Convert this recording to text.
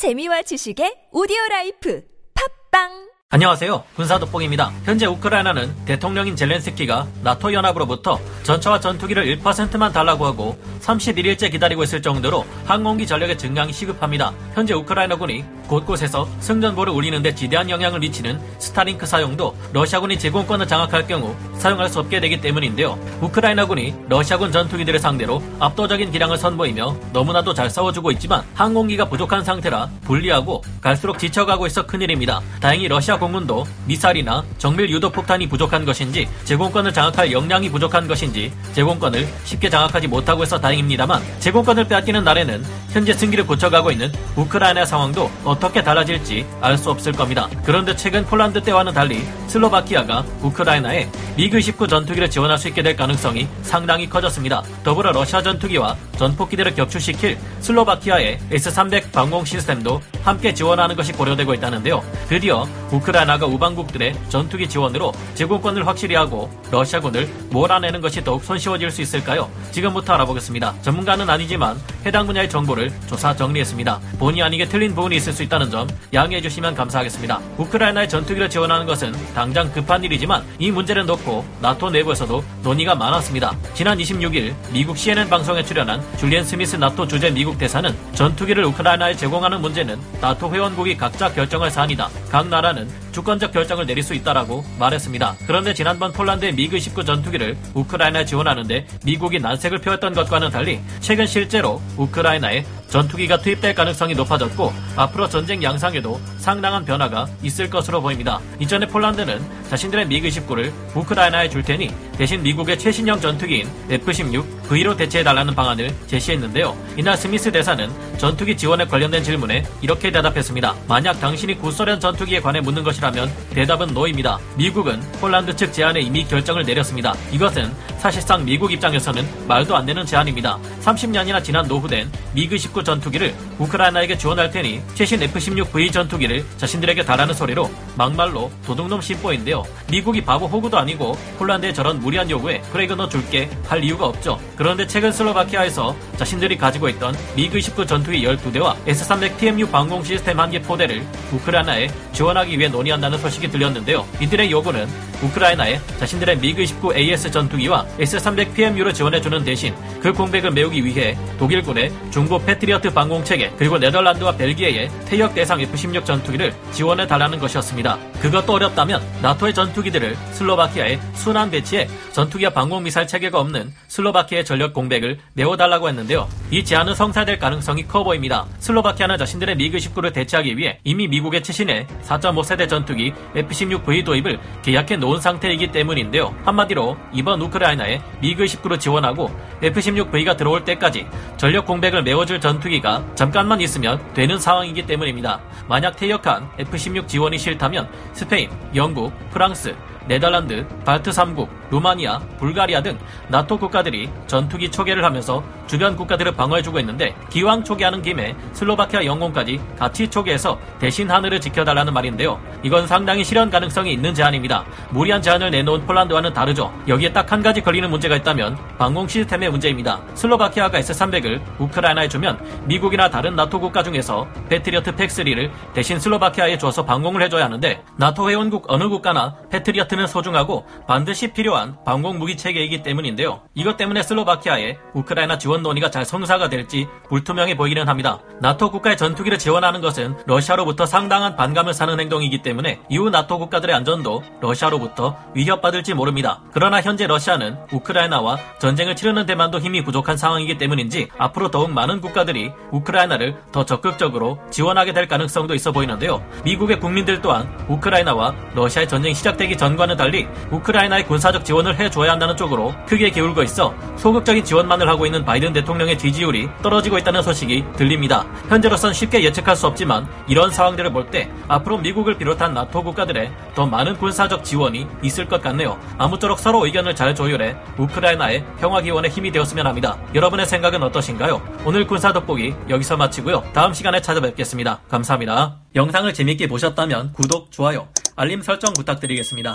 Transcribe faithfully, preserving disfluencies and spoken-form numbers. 재미와 지식의 오디오라이프 팝빵! 안녕하세요. 군사돋보기입니다. 현재 우크라이나는 대통령인 젤렌스키가 나토 연합으로부터 전차와 전투기를 일 퍼센트만 달라고 하고 삼십일일째 기다리고 있을 정도로 항공기 전력의 증강이 시급합니다. 현재 우크라이나군이 곳곳에서 승전보를 울리는 데 지대한 영향을 미치는 스타링크 사용도 러시아군이 제공권을 장악할 경우 사용할 수 없게 되기 때문인데요. 우크라이나군이 러시아군 전투기들을 상대로 압도적인 기량을 선보이며 너무나도 잘 싸워주고 있지만 항공기가 부족한 상태라 불리하고 갈수록 지쳐가고 있어 큰일입니다. 다행히 러시아 공군도 미사일이나 정밀 유도폭탄이 부족한 것인지 제공권을 장악할 역량이 부족한 것인지 제공권을 쉽게 장악하지 못하고 있어 다행입니다만 제공권을 빼앗기는 날에는 현재 승기를 고쳐가고 있는 우크라이나 상황도 어떻게 달라질지 알 수 없을 겁니다. 그런데 최근 폴란드 때와는 달리 슬로바키아가 우크라이나에 미그 이십구 전투기를 지원할 수 있게 될 가능성이 상당히 커졌습니다. 더불어 러시아 전투기와 전폭기들을 격추시킬 슬로바키아의 에스 삼백 방공 시스템도 함께 지원하는 것이 고려되고 있다는데요. 드디어 우크라이나가 우방국들의 전투기 지원으로 제공권을 확실히 하고 러시아군을 몰아내는 것이 더욱 손쉬워질 수 있을까요? 지금부터 알아보겠습니다. 전문가는 아니지만 해당 분야의 정보를 조사 정리했습니다. 본의 아니게 틀린 부분이 있을 수 있다는 점 양해해 주시면 감사하겠습니다. 우크라이나의 전투기를 지원하는 것은 당장 급한 일이지만 이 문제를 놓고 나토 내부에서도 논의가 많았습니다. 지난 이십육일 미국 씨엔엔 방송에 출연한 줄리엔 스미스 나토 주재 미국 대사는 전투기를 우크라이나에 제공하는 문제는 나토 회원국이 각자 결정할 사안이다. 각 나라는 주권적 결정을 내릴 수 있다라고 말했습니다. 그런데 지난번 폴란드의 미그 이십구 전투기를 우크라이나에 지원하는데 미국이 난색을 표했던 것과는 달리 최근 실제로 우크라이나에 전투기가 투입될 가능성이 높아졌고 앞으로 전쟁 양상에도 상당한 변화가 있을 것으로 보입니다. 이전에 폴란드는 자신들의 미그 이십구를 우크라이나에 줄 테니 대신 미국의 최신형 전투기인 에프 십육 브이로 대체해달라는 방안을 제시했는데요. 이날 스미스 대사는 전투기 지원에 관련된 질문에 이렇게 대답했습니다. 만약 당신이 구소련 전투기에 관해 묻는 것이라면 대답은 노입니다. 미국은 폴란드 측 제안에 이미 결정을 내렸습니다. 이것은 사실상 미국 입장에서는 말도 안 되는 제안입니다. 삼십 년이나 지난 노후된 미그 이십구 전투기를 우크라이나에게 지원할 테니 최신 에프 십육 브이 전투기를 자신들에게 달라는 소리로 막말로 도둑놈 심보인데요. 미국이 바보 호구도 아니고 폴란드의 저런 무리한 요구에 그래 이거 너 줄게 할 이유가 없죠. 그런데 최근 슬로바키아에서 자신들이 가지고 있던 미그 이십구 전투기 열두 대와 에스 삼백 피엠유 방공 시스템 한 개 포대를 우크라이나에 지원하기 위해 논의한다는 소식이 들렸는데요. 이들의 요구는 우크라이나에 자신들의 미그 이십구 에이에스 전투기와 에스 삼백 피엠유를 지원해주는 대신 그 공백을 메우기 위해 독일군의 중고 패트리어트 방공체계 그리고 네덜란드와 벨기에의 퇴역 대상 에프 십육 전투기를 지원해달라는 것이었습니다. 그것도 어렵다면 나토의 전투기들을 슬로바키아에 순환 배치해 전투기와 방공미사일 체계가 없는 슬로바키아의 전력 공백을 메워달라고 했는데요. 이 제안은 성사될 가능성이 커 보입니다. 슬로바키아는 자신들의 미그 십구를 대체하기 위해 이미 미국의 최신의 사 점 오 세대 전투기 에프 십육 브이 도입을 계약해 놓은 상태이기 때문인데요. 한마디로 이번 우크라이나에 미그 이십구를 지원하고 에프 십육 브이가 들어올 때까지 전력 공백을 메워줄 전투기 전투기가 잠깐만 있으면 되는 상황이기 때문입니다. 만약 퇴역한 에프 십육 지원이 싫다면 스페인, 영국, 프랑스, 네덜란드, 발트 삼 국, 루마니아, 불가리아 등 나토 국가들이 전투기 초계를 하면서 주변 국가들을 방어해주고 있는데 기왕 초계하는 김에 슬로바키아 영공까지 같이 초계해서 대신 하늘을 지켜달라는 말인데요. 이건 상당히 실현 가능성이 있는 제안입니다. 무리한 제안을 내놓은 폴란드와는 다르죠. 여기에 딱 한 가지 걸리는 문제가 있다면 방공 시스템의 문제입니다. 슬로바키아가 에스 삼백을 우크라이나에 주면 미국이나 다른 나토 국가 중에서 패트리어트 팩 쓰리를 대신 슬로바키아에 줘서 방공을 해줘야 하는데 나토 회원국 어느 국가나 패트리어트는 소중하고 반드시 필요한 방공무기 체계이기 때문인데요. 이것 때문에 슬로바키아의 우크라이나 지원 논의가 잘 성사가 될지 불투명해 보이기는 합니다. 나토 국가의 전투기를 지원하는 것은 러시아로부터 상당한 반감을 사는 행동이기 때문에 이후 나토 국가들의 안전도 러시아로부터 위협받을지 모릅니다. 그러나 현재 러시아는 우크라이나와 전쟁을 치르는 데만도 힘이 부족한 상황이기 때문인지 앞으로 더욱 많은 국가들이 우크라이나를 더 적극적으로 지원하게 될 가능성도 있어 보이는데요. 미국의 국민들 또한 우크라이나와 러시아의 전쟁이 시작되기 전과는 달리 우크라이나의 군사적 지원을 해줘야 한다는 쪽으로 크게 기울고 있어 소극적인 지원만을 하고 있는 바이든 대통령의 지지율이 떨어지고 있다는 소식이 들립니다. 현재로선 쉽게 예측할 수 없지만 이런 상황들을 볼 때 앞으로 미국을 비롯한 나토 국가들의 더 많은 군사적 지원이 있을 것 같네요. 아무쪼록 서로 의견을 잘 조율해 우크라이나의 평화기원에 힘이 되었으면 합니다. 여러분의 생각은 어떠신가요? 오늘 군사돋보기 여기서 마치고요. 다음 시간에 찾아뵙겠습니다. 감사합니다. 영상을 재밌게 보셨다면 구독, 좋아요, 알림 설정 부탁드리겠습니다.